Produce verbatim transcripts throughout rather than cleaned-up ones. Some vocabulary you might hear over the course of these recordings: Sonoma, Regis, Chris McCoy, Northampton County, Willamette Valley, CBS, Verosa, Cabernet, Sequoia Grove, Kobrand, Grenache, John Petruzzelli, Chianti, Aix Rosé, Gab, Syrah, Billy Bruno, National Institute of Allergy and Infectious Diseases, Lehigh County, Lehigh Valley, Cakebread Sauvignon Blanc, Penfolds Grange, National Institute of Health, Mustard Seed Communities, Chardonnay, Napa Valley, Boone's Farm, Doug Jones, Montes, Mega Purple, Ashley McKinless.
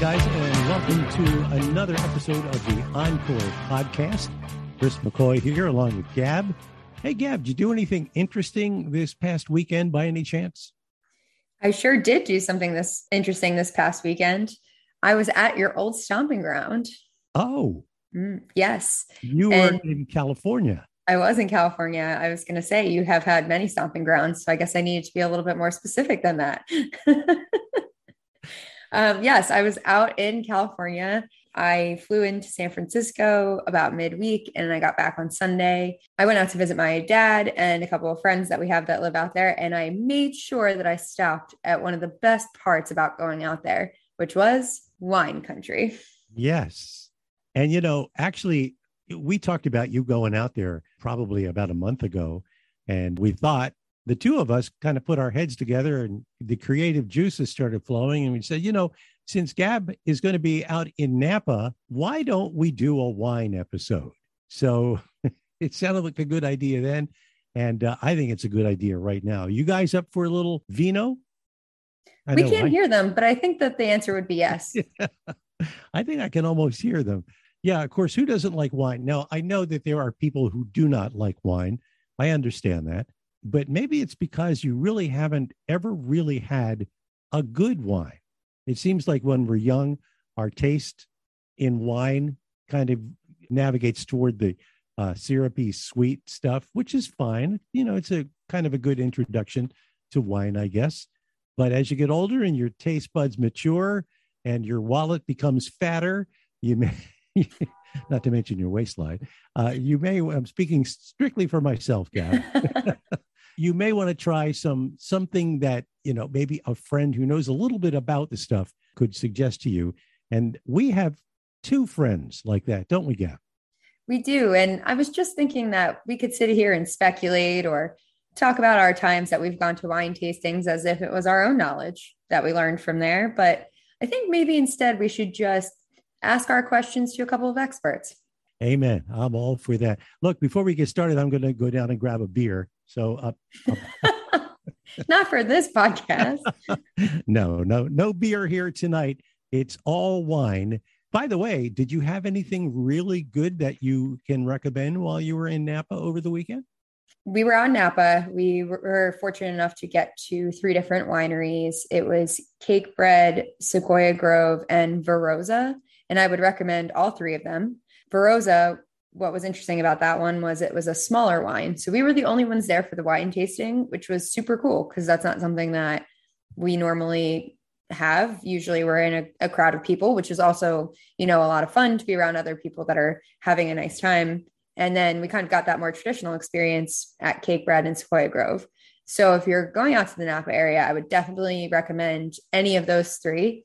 guys, and welcome to another episode of the Encore Podcast. Chris McCoy here, along with Gab. Hey, Gab, did you do anything interesting this past weekend by any chance? I sure did do something this interesting this past weekend. I was at your old stomping ground. Oh. Mm, yes. You and were in California. I was in California. I was going to say, you have had many stomping grounds, so I guess I needed to be a little bit more specific than that. Um, yes, I was out in California. I flew into San Francisco about midweek and I got back on Sunday. I went out to visit my dad and a couple of friends that we have that live out there. And I made sure that I stopped at one of the best parts about going out there, which was wine country. Yes. And, you know, actually, we talked about you going out there probably about a month ago. And we thought, the two of us kind of put our heads together and the creative juices started flowing. And we said, you know, since Gab is going to be out in Napa, why don't we do a wine episode? So it sounded like a good idea then. And uh, I think it's a good idea right now. You guys up for a little vino? I we know, can't I... hear them, but I think that the answer would be yes. I think I can almost hear them. Yeah, of course, who doesn't like wine? Now, I know that there are people who do not like wine. I understand that. But maybe it's because you really haven't ever really had a good wine. It seems like when we're young, our taste in wine kind of navigates toward the uh, syrupy, sweet stuff, which is fine. You know, it's a kind of a good introduction to wine, I guess. But as you get older and your taste buds mature and your wallet becomes fatter, you may... Not to mention your waistline. Uh, you may, I'm speaking strictly for myself, Gab. You may want to try some something that, you know, maybe a friend who knows a little bit about the stuff could suggest to you. And we have two friends like that, don't we, Gab? We do. And I was just thinking that we could sit here and speculate or talk about our times that we've gone to wine tastings as if it was our own knowledge that we learned from there. But I think maybe instead we should just ask our questions to a couple of experts. Amen. I'm all for that. Look, before we get started, I'm going to go down and grab a beer. So, uh, not for this podcast. no, no, no beer here tonight. It's all wine. By the way, did you have anything really good that you can recommend while you were in Napa over the weekend? We were on Napa. We were fortunate enough to get to three different wineries. It was Cakebread, Sequoia Grove, and Verosa. And I would recommend all three of them. Verosa, what was interesting about that one was it was a smaller wine. So we were the only ones there for the wine tasting, which was super cool because that's not something that we normally have. Usually we're in a, a crowd of people, which is also, you know, a lot of fun to be around other people that are having a nice time. And then we kind of got that more traditional experience at Cakebread and Sequoia Grove. So if you're going out to the Napa area, I would definitely recommend any of those three.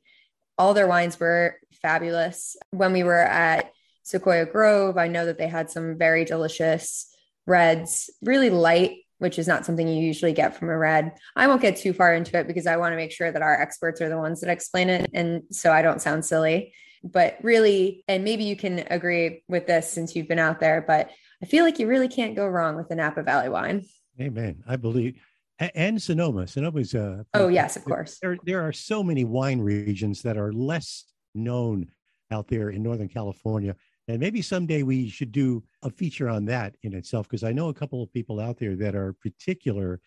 All their wines were fabulous. When we were at Sequoia Grove, I know that they had some very delicious reds, really light, which is not something you usually get from a red. I won't get too far into it because I want to make sure that our experts are the ones that explain it. And so I don't sound silly, but really, and maybe you can agree with this since you've been out there, but I feel like you really can't go wrong with the Napa Valley wine. Amen. I believe. And Sonoma. Sonoma's. Uh, oh, yes, of course. There, there are so many wine regions that are less known out there in Northern California. And maybe someday we should do a feature on that in itself, because I know a couple of people out there that are particular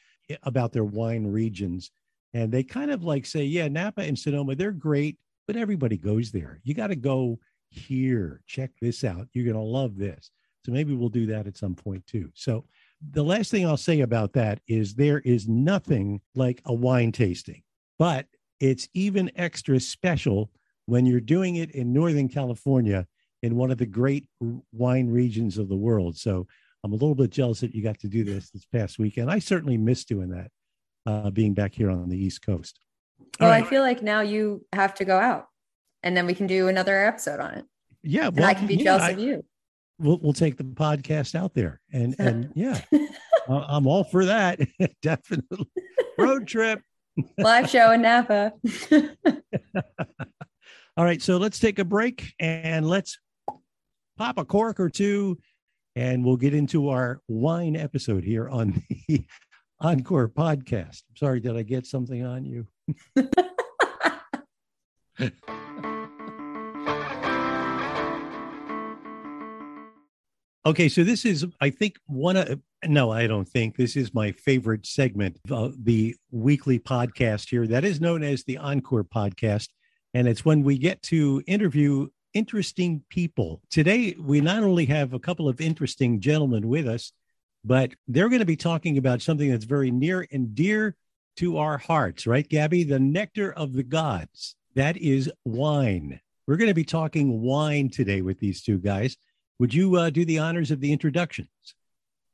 about their wine regions. And they kind of like say, yeah, Napa and Sonoma, they're great, but everybody goes there. You got to go here. Check this out. You're going to love this. So maybe we'll do that at some point too. So the last thing I'll say about that is there is nothing like a wine tasting, but it's even extra special when you're doing it in Northern California in one of the great wine regions of the world. So I'm a little bit jealous that you got to do this this past weekend. I certainly miss doing that, uh, being back here on the East Coast. Well, right. I feel like now you have to go out and then we can do another episode on it. Yeah. Well, and I can be yeah, jealous I, of you. We'll, we'll take the podcast out there and, and yeah, I'm all for that. Definitely. Road trip. Live show in Napa. All right. So let's take a break and let's pop a cork or two and we'll get into our wine episode here on the Encore Podcast. I'm sorry. Did I get something on you? Okay, so this is, I think, one of, no, I don't think, this is my favorite segment of the weekly podcast here. That is known as the Encore Podcast, and it's when we get to interview interesting people. Today, we not only have a couple of interesting gentlemen with us, but they're going to be talking about something that's very near and dear to our hearts, right, Gabby? The nectar of the gods. That is wine. We're going to be talking wine today with these two guys. Would you uh, do the honors of the introductions?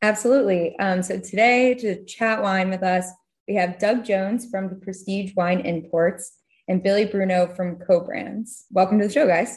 Absolutely. Um, so today to chat wine with us, we have Doug Jones from the Prestige Wine Imports and Billy Bruno from Kobrand. Welcome to the show, guys.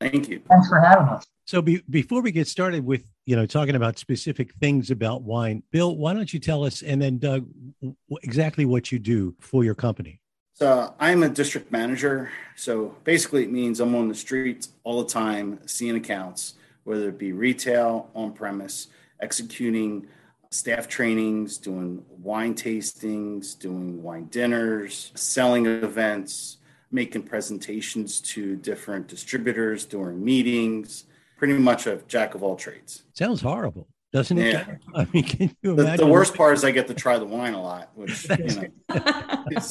Thank you. Thanks for having us. So be- before we get started with, you know, talking about specific things about wine, Bill, why don't you tell us, and then Doug, w- exactly what you do for your company? So I'm a district manager. So basically it means I'm on the streets all the time, seeing accounts, whether it be retail, on-premise, executing staff trainings, doing wine tastings, doing wine dinners, selling events, making presentations to different distributors during meetings, pretty much a jack of all trades. Sounds horrible, doesn't it? Yeah. I mean, can you imagine? The, the worst part is I get to try the wine a lot, which, you know,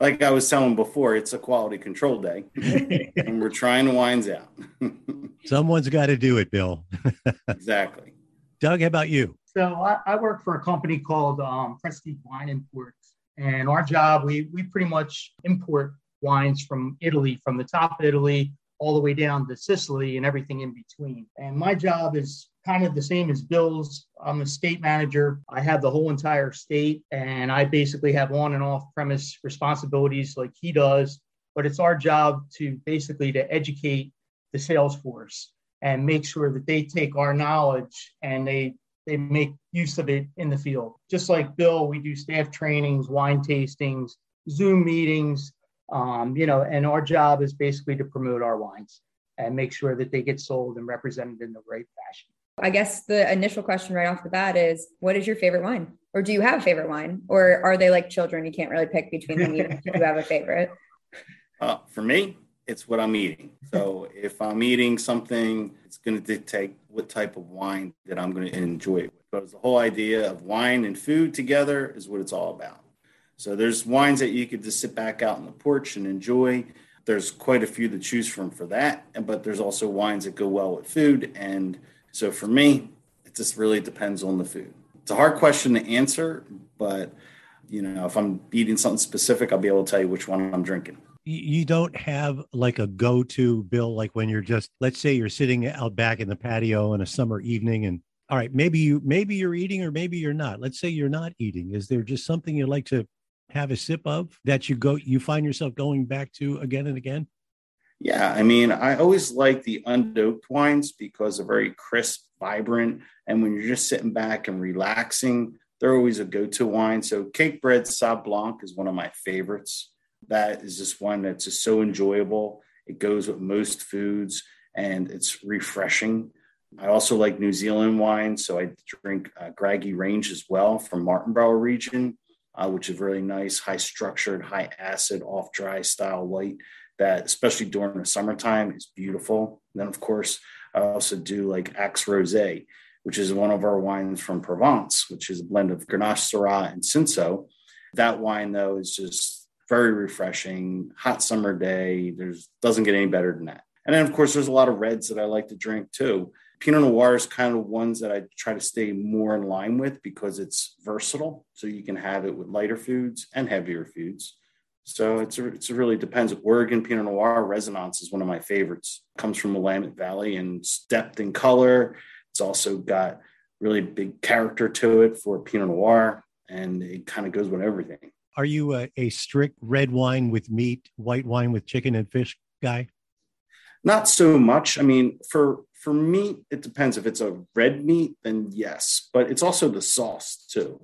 like I was telling before, it's a quality control day, and we're trying the wines out. Someone's got to do it, Bill. Exactly. Doug, how about you? So I, I work for a company called um, Prestige Wine Imports, and our job, we we pretty much import wines from Italy, from the top of Italy, all the way down to Sicily and everything in between. And my job is kind of the same as Bill's. I'm a state manager. I have the whole entire state, and I basically have on and off premise responsibilities like he does, but it's our job to basically to educate the sales force and make sure that they take our knowledge and they they make use of it in the field. Just like Bill, we do staff trainings, wine tastings, Zoom meetings, um, you know, and our job is basically to promote our wines and make sure that they get sold and represented in the right fashion. I guess the initial question right off the bat is, what is your favorite wine? Or do you have a favorite wine? Or are they like children? You can't really pick between them. You have a favorite. Uh, for me, it's what I'm eating. So if I'm eating something, it's going to dictate what type of wine that I'm going to enjoy it with. But the whole idea of wine and food together is what it's all about. So there's wines that you could just sit back out on the porch and enjoy. There's quite a few to choose from for that. But there's also wines that go well with food, and so for me, it just really depends on the food. It's a hard question to answer, but, you know, if I'm eating something specific, I'll be able to tell you which one I'm drinking. You don't have like a go-to, Bill, like when you're just, let's say you're sitting out back in the patio on a summer evening and, all right, maybe you, maybe you're eating or maybe you're not. Let's say you're not eating. Is there just something you like to have a sip of that you go, you find yourself going back to again and again? Yeah, I mean, I always like the undoped wines because they're very crisp, vibrant, and when you're just sitting back and relaxing, they're always a go-to wine. So Cakebread Sauvignon Blanc is one of my favorites. That is just one that's just so enjoyable. It goes with most foods, and it's refreshing. I also like New Zealand wine, so I drink uh, Craggy Range as well from Martinborough region, uh, which is really nice, high-structured, high-acid, off-dry style light. That, especially during the summertime, is beautiful. And then, of course, I also do like Aix Rosé, which is one of our wines from Provence, which is a blend of Grenache, Syrah, and Cinsault. That wine, though, is just very refreshing. Hot summer day, there's doesn't get any better than that. And then, of course, there's a lot of reds that I like to drink, too. Pinot Noir is kind of ones that I try to stay more in line with because it's versatile. So you can have it with lighter foods and heavier foods. So it's a, it's a really depends. Oregon Pinot Noir Resonance is one of my favorites. It comes from Willamette Valley and stepped in color. It's also got really big character to it for Pinot Noir, and it kind of goes with everything. Are you a, a strict red wine with meat, white wine with chicken and fish guy? Not so much. I mean, for for meat, it depends. If it's a red meat, then yes, but it's also the sauce too.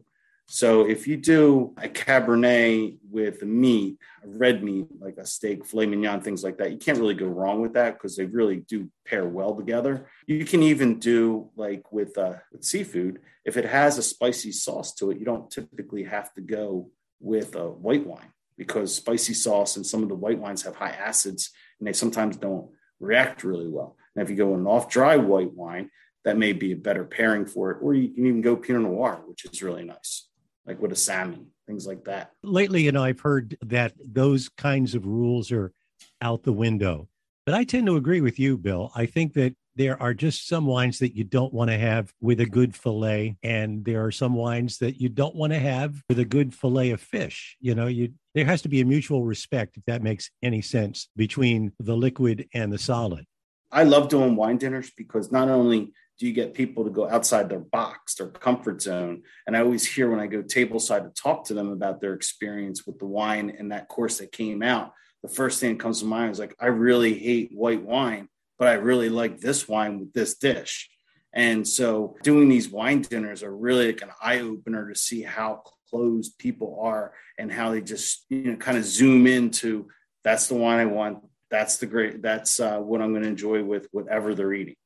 So if you do a Cabernet with meat, red meat, like a steak, filet mignon, things like that, you can't really go wrong with that because they really do pair well together. You can even do like with, uh, with seafood, if it has a spicy sauce to it, you don't typically have to go with a white wine because spicy sauce and some of the white wines have high acids and they sometimes don't react really well. And if you go in an off-dry white wine, that may be a better pairing for it. Or you can even go Pinot Noir, which is really nice, like with a salmon, things like that. Lately, you know, I've heard that those kinds of rules are out the window. But I tend to agree with you, Bill. I think that there are just some wines that you don't want to have with a good fillet. And there are some wines that you don't want to have with a good fillet of fish. You know, you there has to be a mutual respect, if that makes any sense, between the liquid and the solid. I love doing wine dinners because not only do you get people to go outside their box, their comfort zone, and I always hear when I go tableside to talk to them about their experience with the wine and that course that came out, the first thing that comes to mind is like, I really hate white wine, but I really like this wine with this dish. And so doing these wine dinners are really like an eye-opener to see how closed people are and how they just, you know, kind of zoom into that's the wine I want. That's the great, that's uh, what I'm going to enjoy with whatever they're eating.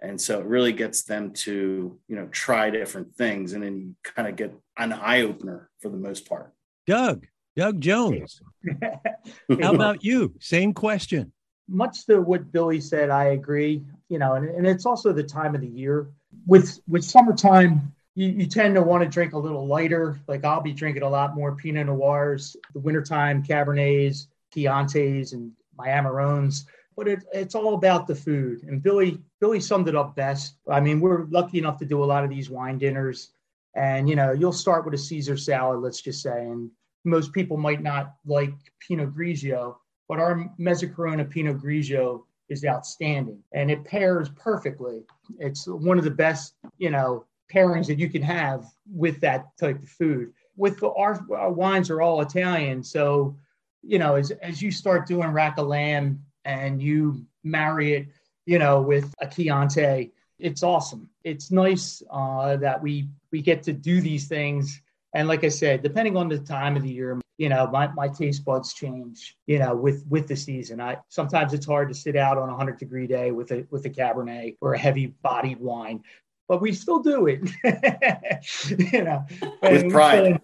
And so it really gets them to, you know, try different things. And then you kind of get an eye-opener for the most part. Doug, Doug Jones, how about you? Same question. Much to what Billy said, I agree. You know, and, and it's also the time of the year. With with summertime, you, you tend to want to drink a little lighter. Like I'll be drinking a lot more Pinot Noirs, the wintertime Cabernets, Chiantis, and my Amarones. But it, it's all about the food. And Billy Billy summed it up best. I mean, we're lucky enough to do a lot of these wine dinners. And, you know, you'll start with a Caesar salad, let's just say. And most people might not like Pinot Grigio, but our Mezzocorona Pinot Grigio is outstanding and it pairs perfectly. It's one of the best, you know, pairings that you can have with that type of food. With the, our, our wines are all Italian. So, you know, as, as you start doing rack of lamb and you marry it, you know, with a Chianti, it's awesome. It's nice uh, that we, we get to do these things. And like I said, depending on the time of the year, you know, my, my taste buds change, you know, with, with the season. I sometimes it's hard to sit out on a hundred degree day with a with a Cabernet or a heavy bodied wine, but we still do it. You know, with pride.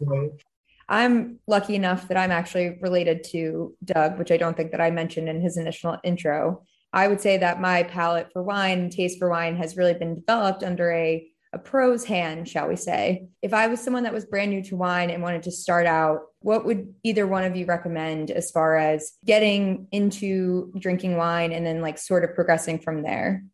I'm lucky enough that I'm actually related to Doug, which I don't think that I mentioned in his initial intro. I would say that my palate for wine and taste for wine has really been developed under a a pro's hand, shall we say. If I was someone that was brand new to wine and wanted to start out, what would either one of you recommend as far as getting into drinking wine and then like sort of progressing from there?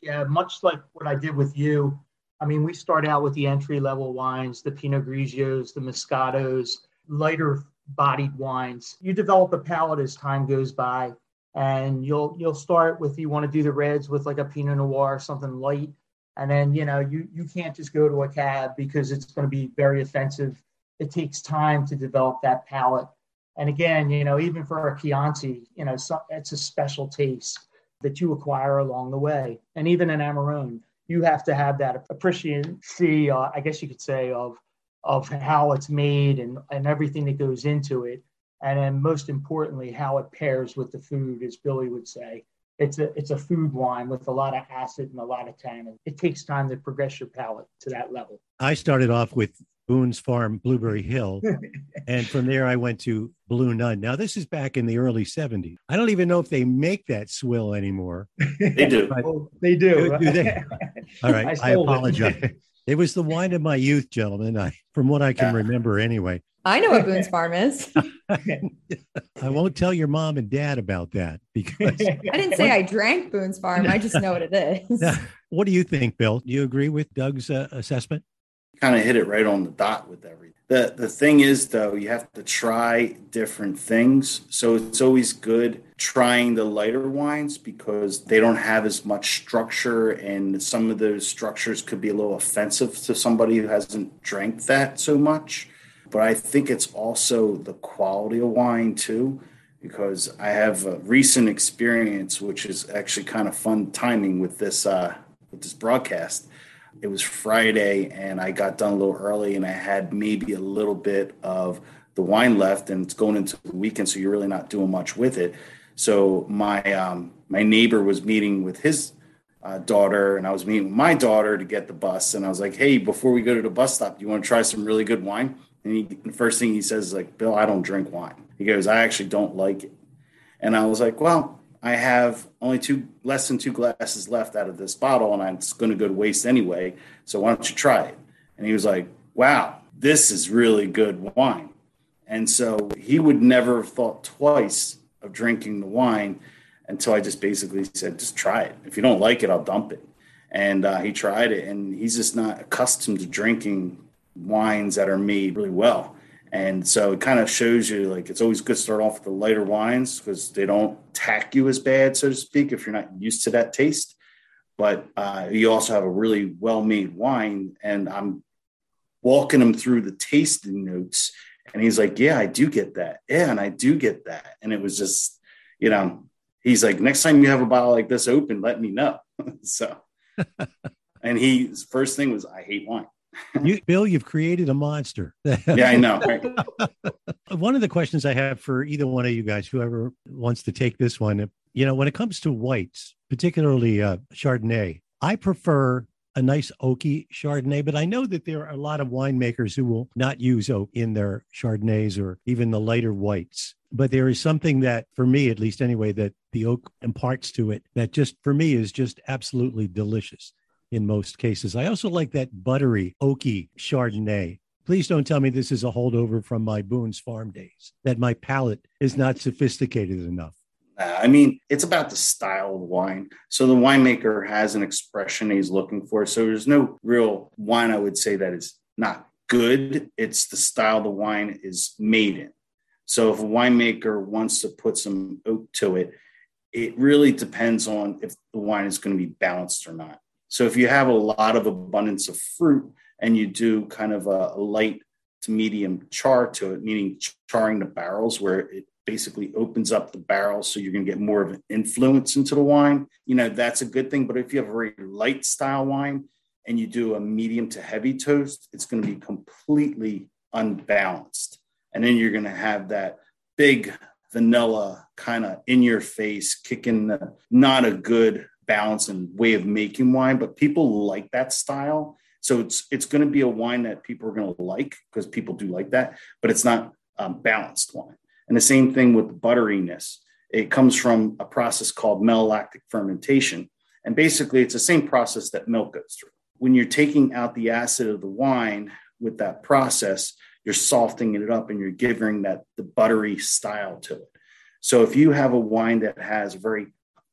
Yeah, much like what I did with you. I mean, we start out with the entry-level wines, the Pinot Grigios, the Moscatos, lighter-bodied wines. You develop a palate as time goes by, and you'll you'll start with, you want to do the reds with like a Pinot Noir, something light. And then, you know, you, you can't just go to a cab because it's going to be very offensive. It takes time to develop that palate. And again, you know, even for a Chianti, you know, so, it's a special taste that you acquire along the way. And even an Amarone, you have to have that appreciation, uh, I guess you could say, of of how it's made and, and everything that goes into it. And then most importantly, how it pairs with the food, as Billy would say. It's a it's a food wine with a lot of acid and a lot of tannin. It takes time to progress your palate to that level. I started off with Boone's Farm, Blueberry Hill, and from there I went to Blue Nun. Now this is back in the early seventies. I don't even know if they make that swill anymore. They do. Oh, they do. do they? All right. I, I apologize. It. It was the wine of my youth, gentlemen. I, from what I can yeah. remember, anyway. I know what Boone's Farm is. I won't tell your mom and dad about that because I didn't say I drank Boone's Farm. I just know what it is. Now, what do you think, Bill? Do you agree with Doug's uh, assessment? Kind of hit it right on the dot with everything. The, the thing is, though, you have to try different things. So it's always good trying the lighter wines because they don't have as much structure. And some of those structures could be a little offensive to somebody who hasn't drank that so much. But I think it's also the quality of wine, too, because I have a recent experience, which is actually kind of fun timing with this uh, with this broadcast. It was Friday, and I got done a little early, and I had maybe a little bit of the wine left, and it's going into the weekend, so you're really not doing much with it. So my um, my neighbor was meeting with his uh, daughter, and I was meeting with my daughter to get the bus, and I was like, hey, before we go to the bus stop, do you want to try some really good wine? And he, the first thing he says is like, Bill, I don't drink wine. He goes, I actually don't like it. And I was like, well, I have only two, less than two glasses left out of this bottle, and I'm going to go to waste anyway. So why don't you try it? And he was like, wow, this is really good wine. And so he would never have thought twice of drinking the wine until I just basically said, just try it. If you don't like it, I'll dump it. And uh, he tried it, and he's just not accustomed to drinking wines that are made really well. And so it kind of shows you, like, it's always good to start off with the lighter wines because they don't tack you as bad, so to speak, if you're not used to that taste. But uh, you also have a really well-made wine, and I'm walking him through the tasting notes. And he's like, yeah, I do get that. Yeah, and I do get that. And it was just, you know, he's like, next time you have a bottle like this open, let me know. So, and he, his first thing was, I hate wine. You, Bill, you've created a monster. Yeah, I know. Right? One of the questions I have for either one of you guys, whoever wants to take this one, you know, when it comes to whites, particularly uh, Chardonnay, I prefer a nice oaky Chardonnay, but I know that there are a lot of winemakers who will not use oak in their Chardonnays or even the lighter whites. But there is something that, for me, at least anyway, that the oak imparts to it that just, for me, is just absolutely delicious. In most cases, I also like that buttery, oaky Chardonnay. Please don't tell me this is a holdover from my Boone's Farm days, that my palate is not sophisticated enough. I mean, it's about the style of wine. So the winemaker has an expression he's looking for. So there's no real wine, I would say, that is not good. It's the style the wine is made in. So if a winemaker wants to put some oak to it, it really depends on if the wine is going to be balanced or not. So if you have a lot of abundance of fruit and you do kind of a light to medium char to it, meaning charring the barrels where it basically opens up the barrel so you're going to get more of an influence into the wine, you know, that's a good thing. But if you have a very light style wine and you do a medium to heavy toast, it's going to be completely unbalanced. And then you're going to have that big vanilla kind of in your face kicking, the, not a good balance and way of making wine, but people like that style. So it's it's going to be a wine that people are going to like because people do like that, but it's not a balanced wine. And the same thing with butteriness. It comes from a process called malolactic fermentation. And basically it's the same process that milk goes through. When you're taking out the acid of the wine with that process, you're softening it up and you're giving that the buttery style to it. So if you have a wine that has very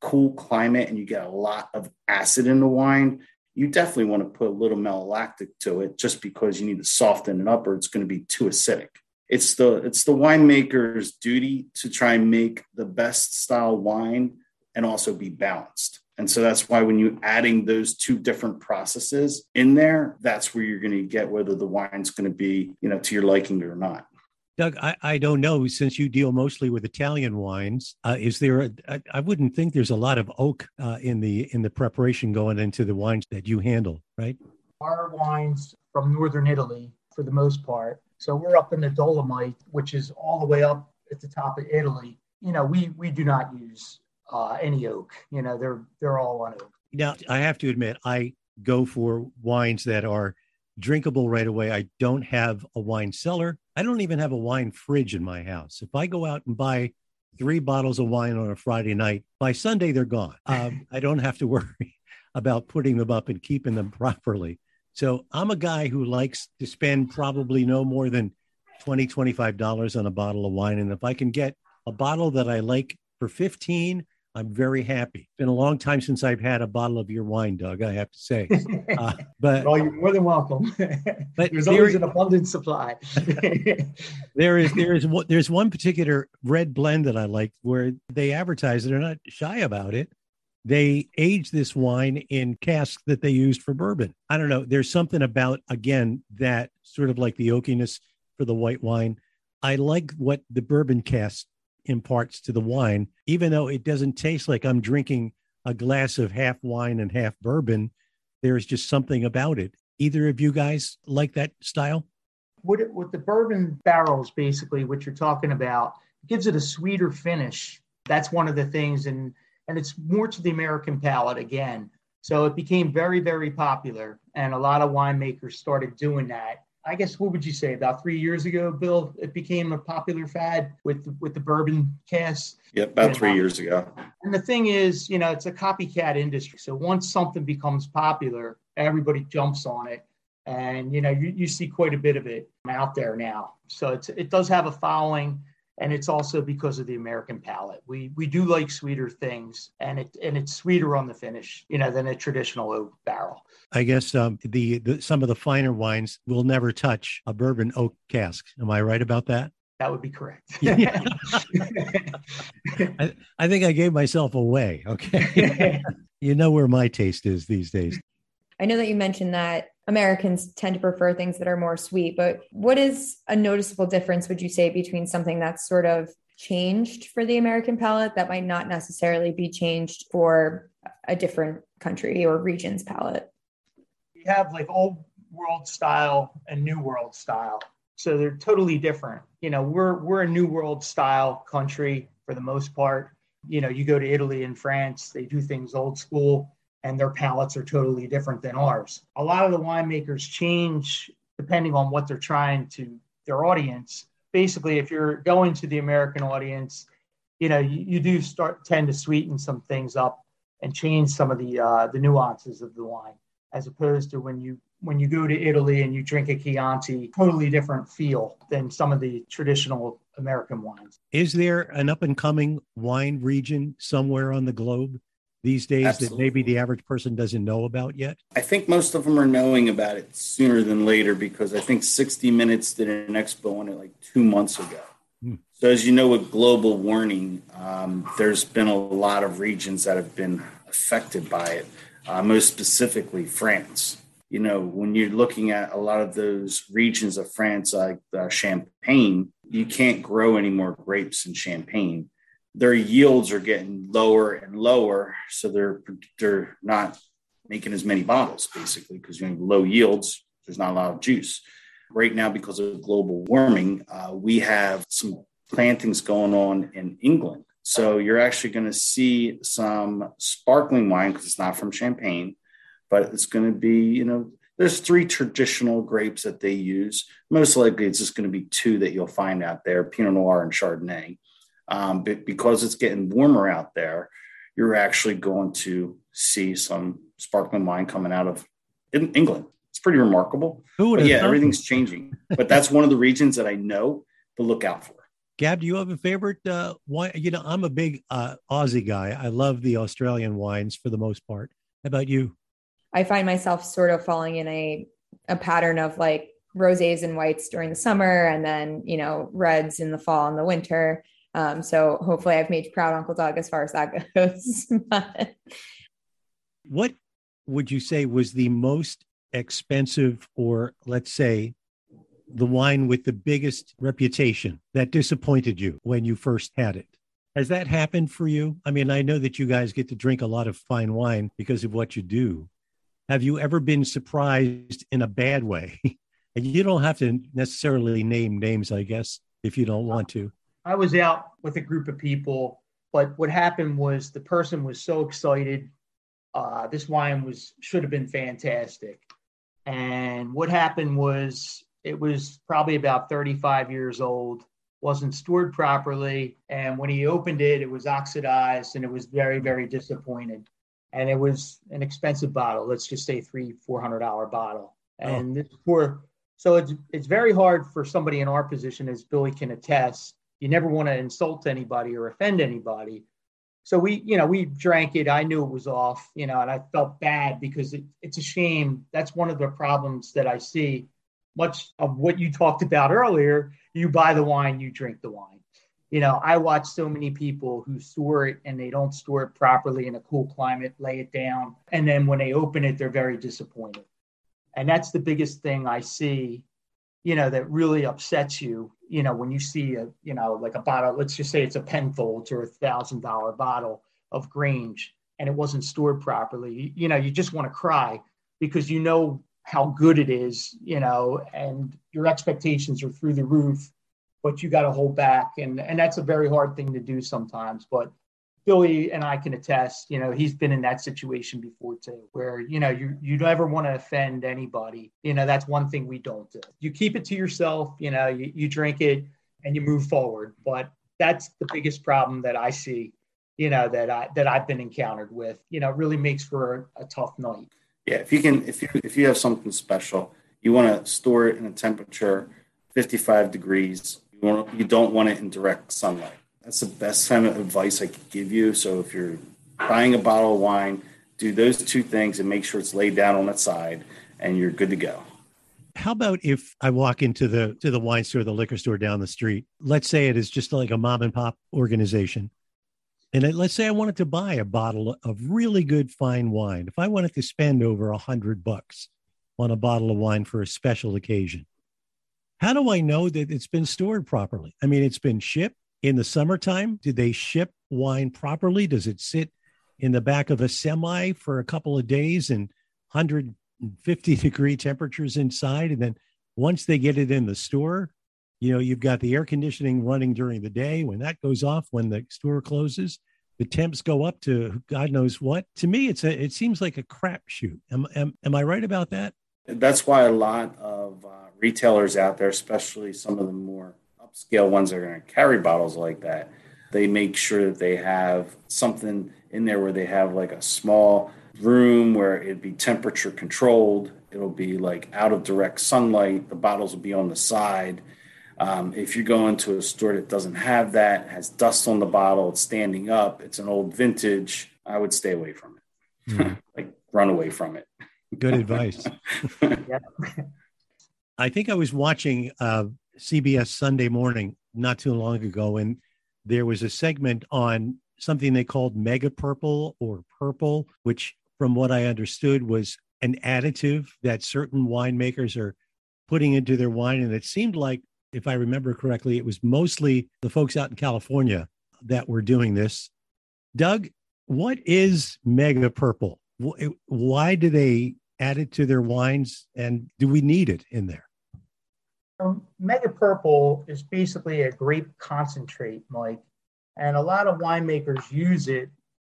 cool climate and you get a lot of acid in the wine, you definitely want to put a little malolactic to it just because you need to soften it up or it's going to be too acidic. It's the it's the winemaker's duty to try and make the best style wine and also be balanced. And so that's why when you're adding those two different processes in there, that's where you're going to get whether the wine's going to be, you know, to your liking or not. Doug, I, I don't know, since you deal mostly with Italian wines, uh, is there, a, I, I wouldn't think there's a lot of oak uh, in the in the preparation going into the wines that you handle, right? Our wines from Northern Italy, for the most part. So we're up in the Dolomite, which is all the way up at the top of Italy. You know, we we do not use uh, any oak. You know, they're they're all on oak. Now, I have to admit, I go for wines that are drinkable right away. I don't have a wine cellar. I don't even have a wine fridge in my house. If I go out and buy three bottles of wine on a Friday night, by Sunday, they're gone. Um, I don't have to worry about putting them up and keeping them properly. So I'm a guy who likes to spend probably no more than twenty dollars, twenty-five dollars on a bottle of wine. And if I can get a bottle that I like for fifteen dollars, I'm very happy. It's been a long time since I've had a bottle of your wine, Doug, I have to say. Uh, but well, you're more than welcome. But there's there, always an abundant supply. there is there is there's one particular red blend that I like where they advertise, they're not shy about it. They age this wine in casks that they used for bourbon. I don't know. There's something about, again, that sort of like the oakiness for the white wine. I like what the bourbon cask imparts to the wine, even though it doesn't taste like I'm drinking a glass of half wine and half bourbon. There's just something about it. Either of you guys like that style? With, it, with the bourbon barrels, basically, what you're talking about, gives it a sweeter finish. That's one of the things, and and it's more to the American palate again. So it became very, very popular, and a lot of winemakers started doing that. I guess, what would you say, about three years ago, Bill, it became a popular fad with the, with the bourbon cast? Yeah, about three years ago. And the thing is, you know, it's a copycat industry. So once something becomes popular, everybody jumps on it. And, you know, you, you see quite a bit of it out there now. So it's, it does have a following. And it's also because of the American palate. We we do like sweeter things, and it and it's sweeter on the finish, you know, than a traditional oak barrel. I guess um, the, the some of the finer wines will never touch a bourbon oak cask. Am I right about that? That would be correct. Yeah. I, I think I gave myself away. Okay, you know where my taste is these days. I know that you mentioned that Americans tend to prefer things that are more sweet, but what is a noticeable difference, would you say, between something that's sort of changed for the American palate that might not necessarily be changed for a different country or region's palate? We have like old world style and new world style. So they're totally different. You know, we're, we're a new world style country for the most part. You know, you go to Italy and France, they do things old school, and their palates are totally different than ours. A lot of the winemakers change depending on what they're trying to their audience. Basically, if you're going to the American audience, you know, you, you do start tend to sweeten some things up and change some of the uh, the nuances of the wine, as opposed to when you when you go to Italy and you drink a Chianti, totally different feel than some of the traditional American wines. Is there an up and coming wine region somewhere on the globe these days? Absolutely. That maybe the average person doesn't know about yet? I think most of them are knowing about it sooner than later, because I think sixty minutes did an expo on it like two months ago. Hmm. So as you know, with global warming, um, there's been a lot of regions that have been affected by it, uh, most specifically France. You know, when you're looking at a lot of those regions of France, like uh, Champagne, you can't grow any more grapes in Champagne. Their yields are getting lower and lower, so they're they're not making as many bottles, basically, because you have low yields. There's not a lot of juice right now because of global warming. Uh, we have some plantings going on in England, so you're actually going to see some sparkling wine because it's not from Champagne, but it's going to be, you know, there's three traditional grapes that they use. Most likely, it's just going to be two that you'll find out there: Pinot Noir and Chardonnay. Um, but because it's getting warmer out there, you're actually going to see some sparkling wine coming out of England. It's pretty remarkable. Who would have yeah, thought? Everything's changing. But that's one of the regions that I know to look out for. Gab, do you have a favorite uh, wine? You know, I'm a big uh, Aussie guy. I love the Australian wines for the most part. How about you? I find myself sort of falling in a, a pattern of like rosés and whites during the summer, and then, you know, reds in the fall and the winter. Um, so hopefully I've made you proud, Uncle Doug, as far as that goes. What would you say was the most expensive, or let's say the wine with the biggest reputation that disappointed you when you first had it? Has that happened for you? I mean, I know that you guys get to drink a lot of fine wine because of what you do. Have you ever been surprised in a bad way? And you don't have to necessarily name names, I guess, if you don't want to. I was out with a group of people, but what happened was the person was so excited. Uh, this wine was should have been fantastic. And what happened was it was probably about thirty-five years old, wasn't stored properly. And when he opened it, it was oxidized, and it was very, very disappointed. And it was an expensive bottle. Let's just say three, four hundred dollars bottle. And oh. this poor, so it's, it's very hard for somebody in our position, as Billy can attest. You never want to insult anybody or offend anybody. So we, you know, we drank it. I knew it was off, you know, and I felt bad because it, it's a shame. That's one of the problems that I see. Much of what you talked about earlier, you buy the wine, you drink the wine. You know, I watch so many people who store it and they don't store it properly in a cool climate, lay it down. And then when they open it, they're very disappointed. And that's the biggest thing I see, you know, that really upsets you. You know, when you see a, you know, like a bottle, let's just say it's a Penfolds or a thousand dollar bottle of Grange, and it wasn't stored properly, you, you know, you just want to cry because you know how good it is, you know, and your expectations are through the roof, but you got to hold back. And, and that's a very hard thing to do sometimes. But Billy and I can attest, you know, he's been in that situation before too, where, you know, you, you never want to offend anybody. You know, that's one thing we don't do. You keep it to yourself, you know, you, you drink it and you move forward. But that's the biggest problem that I see, you know, that I, that I've been encountered with, you know, it really makes for a tough night. Yeah. If you can, if you, if you have something special, you want to store it in a temperature, fifty-five degrees. You want, you don't want it in direct sunlight. That's the best kind of advice I could give you. So if you're buying a bottle of wine, do those two things and make sure it's laid down on its side and you're good to go. How about if I walk into the to the wine store, the liquor store down the street? Let's say it is just like a mom and pop organization. And let's say I wanted to buy a bottle of really good fine wine. If I wanted to spend over a hundred bucks on a bottle of wine for a special occasion, how do I know that it's been stored properly? I mean, it's been shipped. In the summertime, do they ship wine properly? Does it sit in the back of a semi for a couple of days in one hundred fifty degree temperatures inside? And then once they get it in the store, you know, you've got the air conditioning running during the day. When that goes off, when the store closes, the temps go up to God knows what. To me, it's a, it seems like a crapshoot. Am, am, am I right about that? That's why a lot of uh, retailers out there, especially some of the more upscale ones that are going to carry bottles like that, they make sure that they have something in there where they have like a small room where it'd be temperature controlled. It'll be like out of direct sunlight. The bottles will be on the side. Um, if you go into a store that doesn't have that, has dust on the bottle, it's standing up, it's an old vintage, I would stay away from it. Mm. Like run away from it. Good advice. Yeah. I think I was watching uh, C B S Sunday Morning not too long ago, and there was a segment on something they called Mega Purple or Purple, which from what I understood was an additive that certain winemakers are putting into their wine. And it seemed like, if I remember correctly, it was mostly the folks out in California that were doing this. Doug, what is Mega Purple? Why do they add it to their wines, and do we need it in there? So Mega Purple is basically a grape concentrate, Mike, and a lot of winemakers use it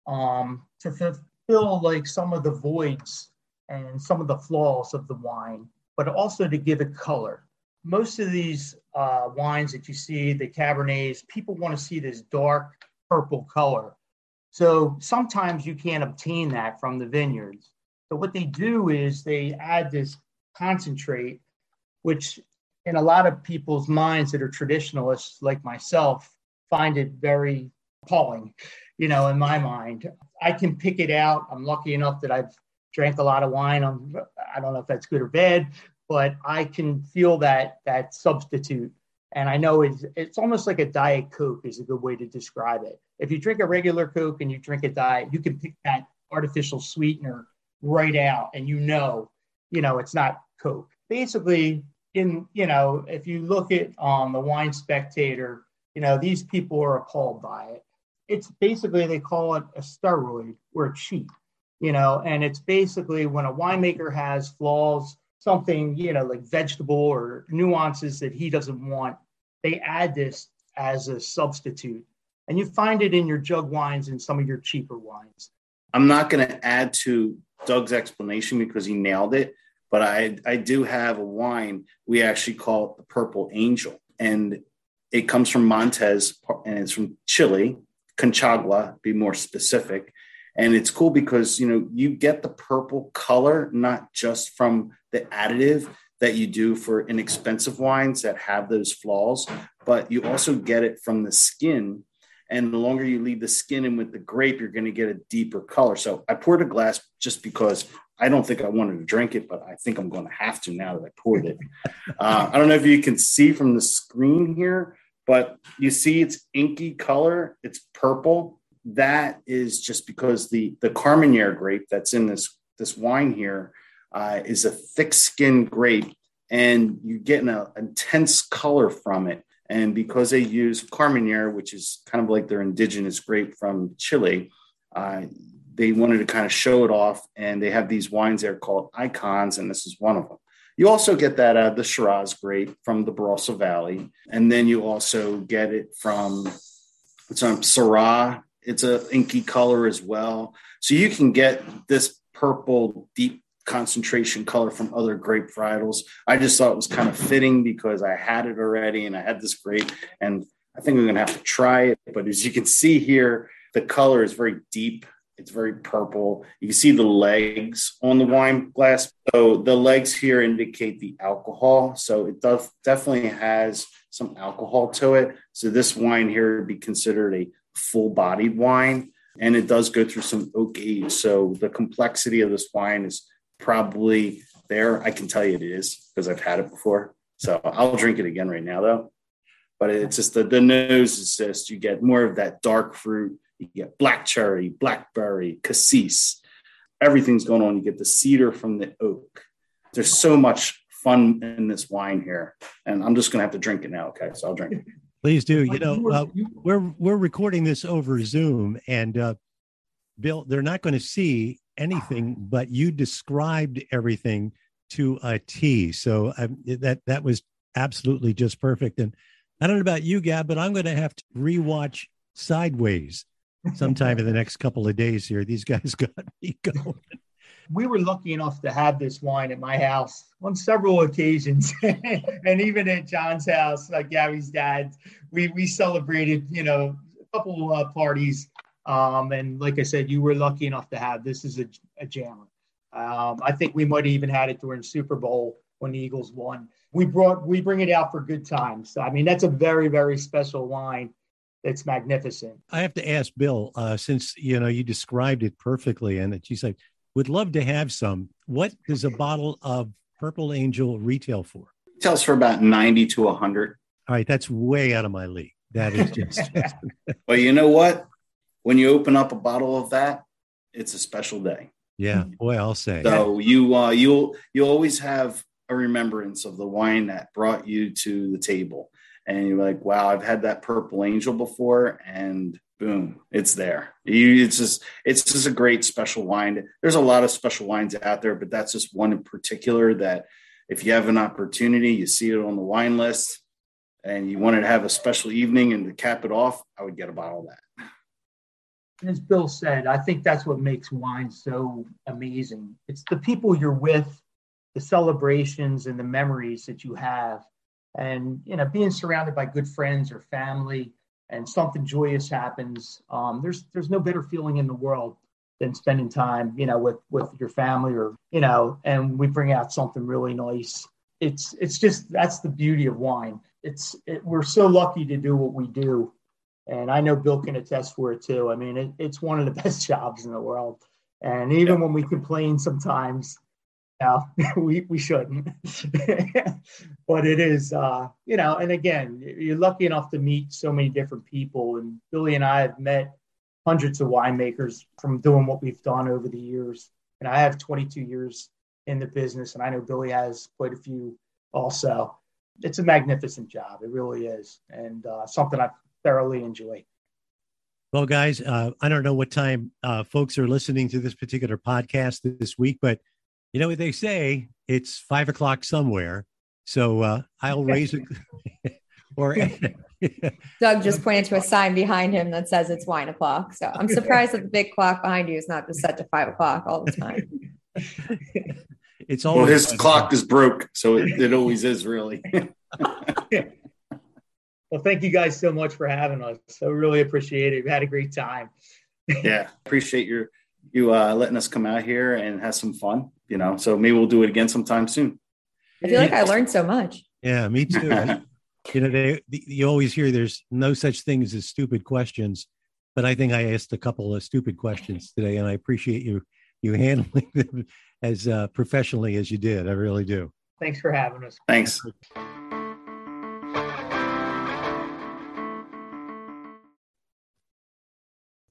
um, to fulfill like some of the voids and some of the flaws of the wine, but also to give it color. Most of these uh, wines that you see, the Cabernets, people want to see this dark purple color. So sometimes you can't obtain that from the vineyards. So what they do is they add this concentrate, which in a lot of people's minds that are traditionalists like myself find it very appalling, you know, in my mind. I can pick it out. I'm lucky enough that I've drank a lot of wine. I'm, I don't know if that's good or bad, but I can feel that that substitute. And I know it's, it's almost like a Diet Coke is a good way to describe it. If you drink a regular Coke and you drink a Diet, you can pick that artificial sweetener right out and you know, you know, it's not Coke. Basically, in, you know, if you look at um, the Wine Spectator, you know, these people are appalled by it. It's basically, they call it a steroid or a cheat, you know, and it's basically when a winemaker has flaws, something, you know, like vegetable or nuances that he doesn't want, they add this as a substitute. And you find it in your jug wines and some of your cheaper wines. I'm not going to add to Doug's explanation because he nailed it, but I, I do have a wine. We actually call it the Purple Angel, and it comes from Montes, and it's from Chile, Conchagua, be more specific. And it's cool because, you know, you get the purple color, not just from the additive that you do for inexpensive wines that have those flaws, but you also get it from the skin. And the longer you leave the skin in with the grape, you're going to get a deeper color. So I poured a glass just because I don't think I wanted to drink it, but I think I'm going to have to now that I poured it. Uh, I don't know if you can see from the screen here, but you see it's inky color. It's purple. That is just because the, the Carmenere grape that's in this, this wine here uh, is a thick-skinned grape, and you're getting an intense color from it. And because they use Carmenere, which is kind of like their indigenous grape from Chile, uh, they wanted to kind of show it off, and they have these wines there called icons, and this is one of them. You also get that out of the Shiraz grape from the Verosa Valley, and then you also get it from some Syrah It's a inky color as well. So you can get this purple deep concentration color from other grape varietals. I just thought it was kind of fitting because I had it already and I had this grape, and I think I'm going to have to try it. But as you can see here, the color is very deep. It's very purple. You can see the legs on the wine glass. So the legs here indicate the alcohol. So it does, definitely has some alcohol to it. So this wine here would be considered a full-bodied wine, and it does go through some oak age. So the complexity of this wine is probably there. I can tell you it is because I've had it before. So I'll drink it again right now, though. But it's just the, the nose is just, you get more of that dark fruit. You get black cherry, blackberry, cassis. Everything's going on. You get the cedar from the oak. There's so much fun in this wine here. And I'm just going to have to drink it now. Okay, so I'll drink it. Please do. You know, uh, we're we're recording this over Zoom. And, uh, Bill, they're not going to see anything, but you described everything to a T. So um, that, that was absolutely just perfect. And I don't know about you, Gab, but I'm going to have to rewatch Sideways sometime in the next couple of days here. These guys got me going. We were lucky enough to have this wine at my house on several occasions, and even at John's house, like Gabby's dad, we we celebrated, you know, a couple uh, parties. Um, and like I said, you were lucky enough to have this is a, a jammer. Um, I think we might have even had it during Super Bowl when the Eagles won. We brought we bring it out for good times. So, I mean, that's a very, very special wine. It's magnificent. I have to ask Bill, uh, since, you know, you described it perfectly and she's like, would love to have some. What does a bottle of Purple Angel retail for? It tells for about ninety to one hundred. All right. That's way out of my league. That is just. Well, you know what? When you open up a bottle of that, it's a special day. Yeah. Boy, I'll say. So you, uh, you'll, you'll always have a remembrance of the wine that brought you to the table. And you're like, wow, I've had that Purple Angel before, and boom, it's there. You, it's just, it's just a great special wine. There's a lot of special wines out there, but that's just one in particular that if you have an opportunity, you see it on the wine list, and you wanted to have a special evening and to cap it off, I would get a bottle of that. As Bill said, I think that's what makes wine so amazing. It's the people you're with, the celebrations, and the memories that you have. And, you know, being surrounded by good friends or family and something joyous happens, um, there's there's no better feeling in the world than spending time, you know, with, with your family or, you know, and we bring out something really nice. It's it's just, that's the beauty of wine. It's it, we're so lucky to do what we do. And I know Bill can attest for it too. I mean, it, it's one of the best jobs in the world. And even yeah. when we complain sometimes, No, we, we shouldn't, but it is, uh, you know, and again, you're lucky enough to meet so many different people. And Billy and I have met hundreds of winemakers from doing what we've done over the years. And I have twenty-two years in the business, and I know Billy has quite a few also. It's a magnificent job. It really is. And uh, something I thoroughly enjoy. Well, guys, uh, I don't know what time uh, folks are listening to this particular podcast this week, but you know what they say, it's five o'clock somewhere. So uh, I'll raise it. or Doug just pointed to a sign behind him that says it's wine o'clock. So I'm surprised that the big clock behind you is not just set to five o'clock all the time. It's always well, his clock is broke. So it, it always is, really. Well, thank you guys so much for having us. I really appreciate it. We had a great time. Yeah, appreciate your you uh, letting us come out here and have some fun. You know, so maybe we'll do it again sometime soon. I feel like I learned so much. Yeah, me too. You know, they, you always hear there's no such things as stupid questions, but I think I asked a couple of stupid questions today, and I appreciate you you handling them as uh, professionally as you did. I really do. Thanks for having us. Thanks.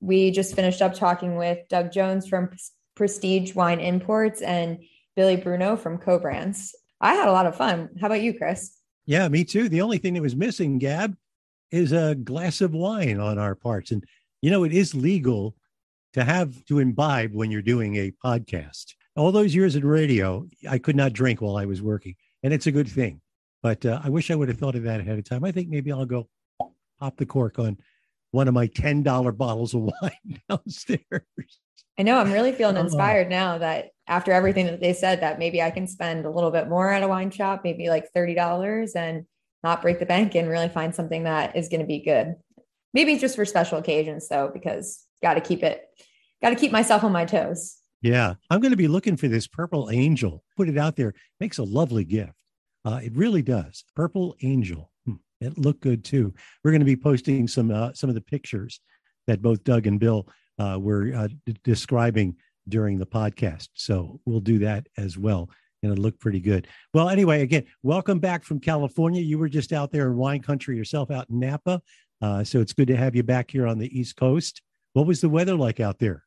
We just finished up talking with Doug Jones from Prestige Wine Imports and Billy Bruno from Kobrand. I had a lot of fun. How about you, Chris? Yeah, me too. The only thing that was missing, Gab, is a glass of wine on our parts. And, you know, it is legal to have to imbibe when you're doing a podcast. All those years in radio, I could not drink while I was working. And it's a good thing. But uh, I wish I would have thought of that ahead of time. I think maybe I'll go pop the cork on one of my ten dollar bottles of wine downstairs. I know. I'm really feeling inspired now that after everything that they said, that maybe I can spend a little bit more at a wine shop, maybe like thirty dollars, and not break the bank and really find something that is going to be good. Maybe just for special occasions though, because got to keep it, got to keep myself on my toes. Yeah. I'm going to be looking for this Purple Angel. Put it out there. Makes a lovely gift. Uh, it really does. Purple Angel. It looked good too. We're going to be posting some, uh, some of the pictures that both Doug and Bill uh, were uh, d- describing during the podcast. So we'll do that as well. And it looked pretty good. Well, anyway, again, welcome back from California. You were just out there in wine country yourself, out in Napa. Uh, so it's good to have you back here on the East Coast. What was the weather like out there?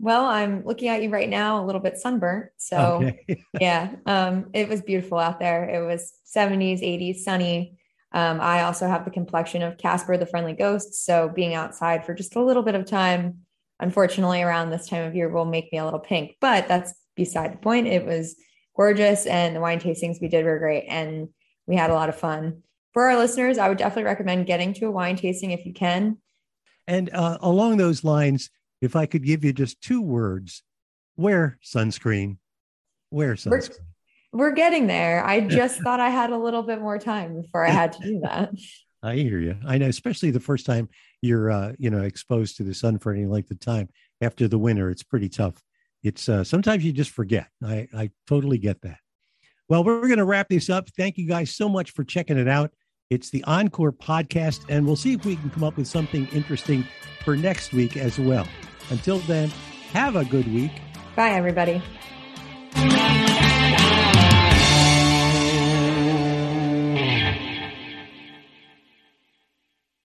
Well, I'm looking at you right now, a little bit sunburnt. So okay. yeah, um, it was beautiful out there. It was seventies, eighties, sunny. Um, I also have the complexion of Casper, the Friendly Ghost. So being outside for just a little bit of time, unfortunately around this time of year, will make me a little pink, but that's beside the point. It was gorgeous. And the wine tastings we did were great. And we had a lot of fun. For our listeners, I would definitely recommend getting to a wine tasting if you can. And uh, along those lines, if I could give you just two words, wear sunscreen, wear sunscreen. We're, we're getting there. I just thought I had a little bit more time before I had to do that. I hear you. I know, especially the first time you're, uh, you know, exposed to the sun for any length of time after the winter, it's pretty tough. It's uh, sometimes you just forget. I, I totally get that. Well, we're going to wrap this up. Thank you guys so much for checking it out. It's the Encore podcast, and we'll see if we can come up with something interesting for next week as well. Until then, have a good week. Bye, everybody.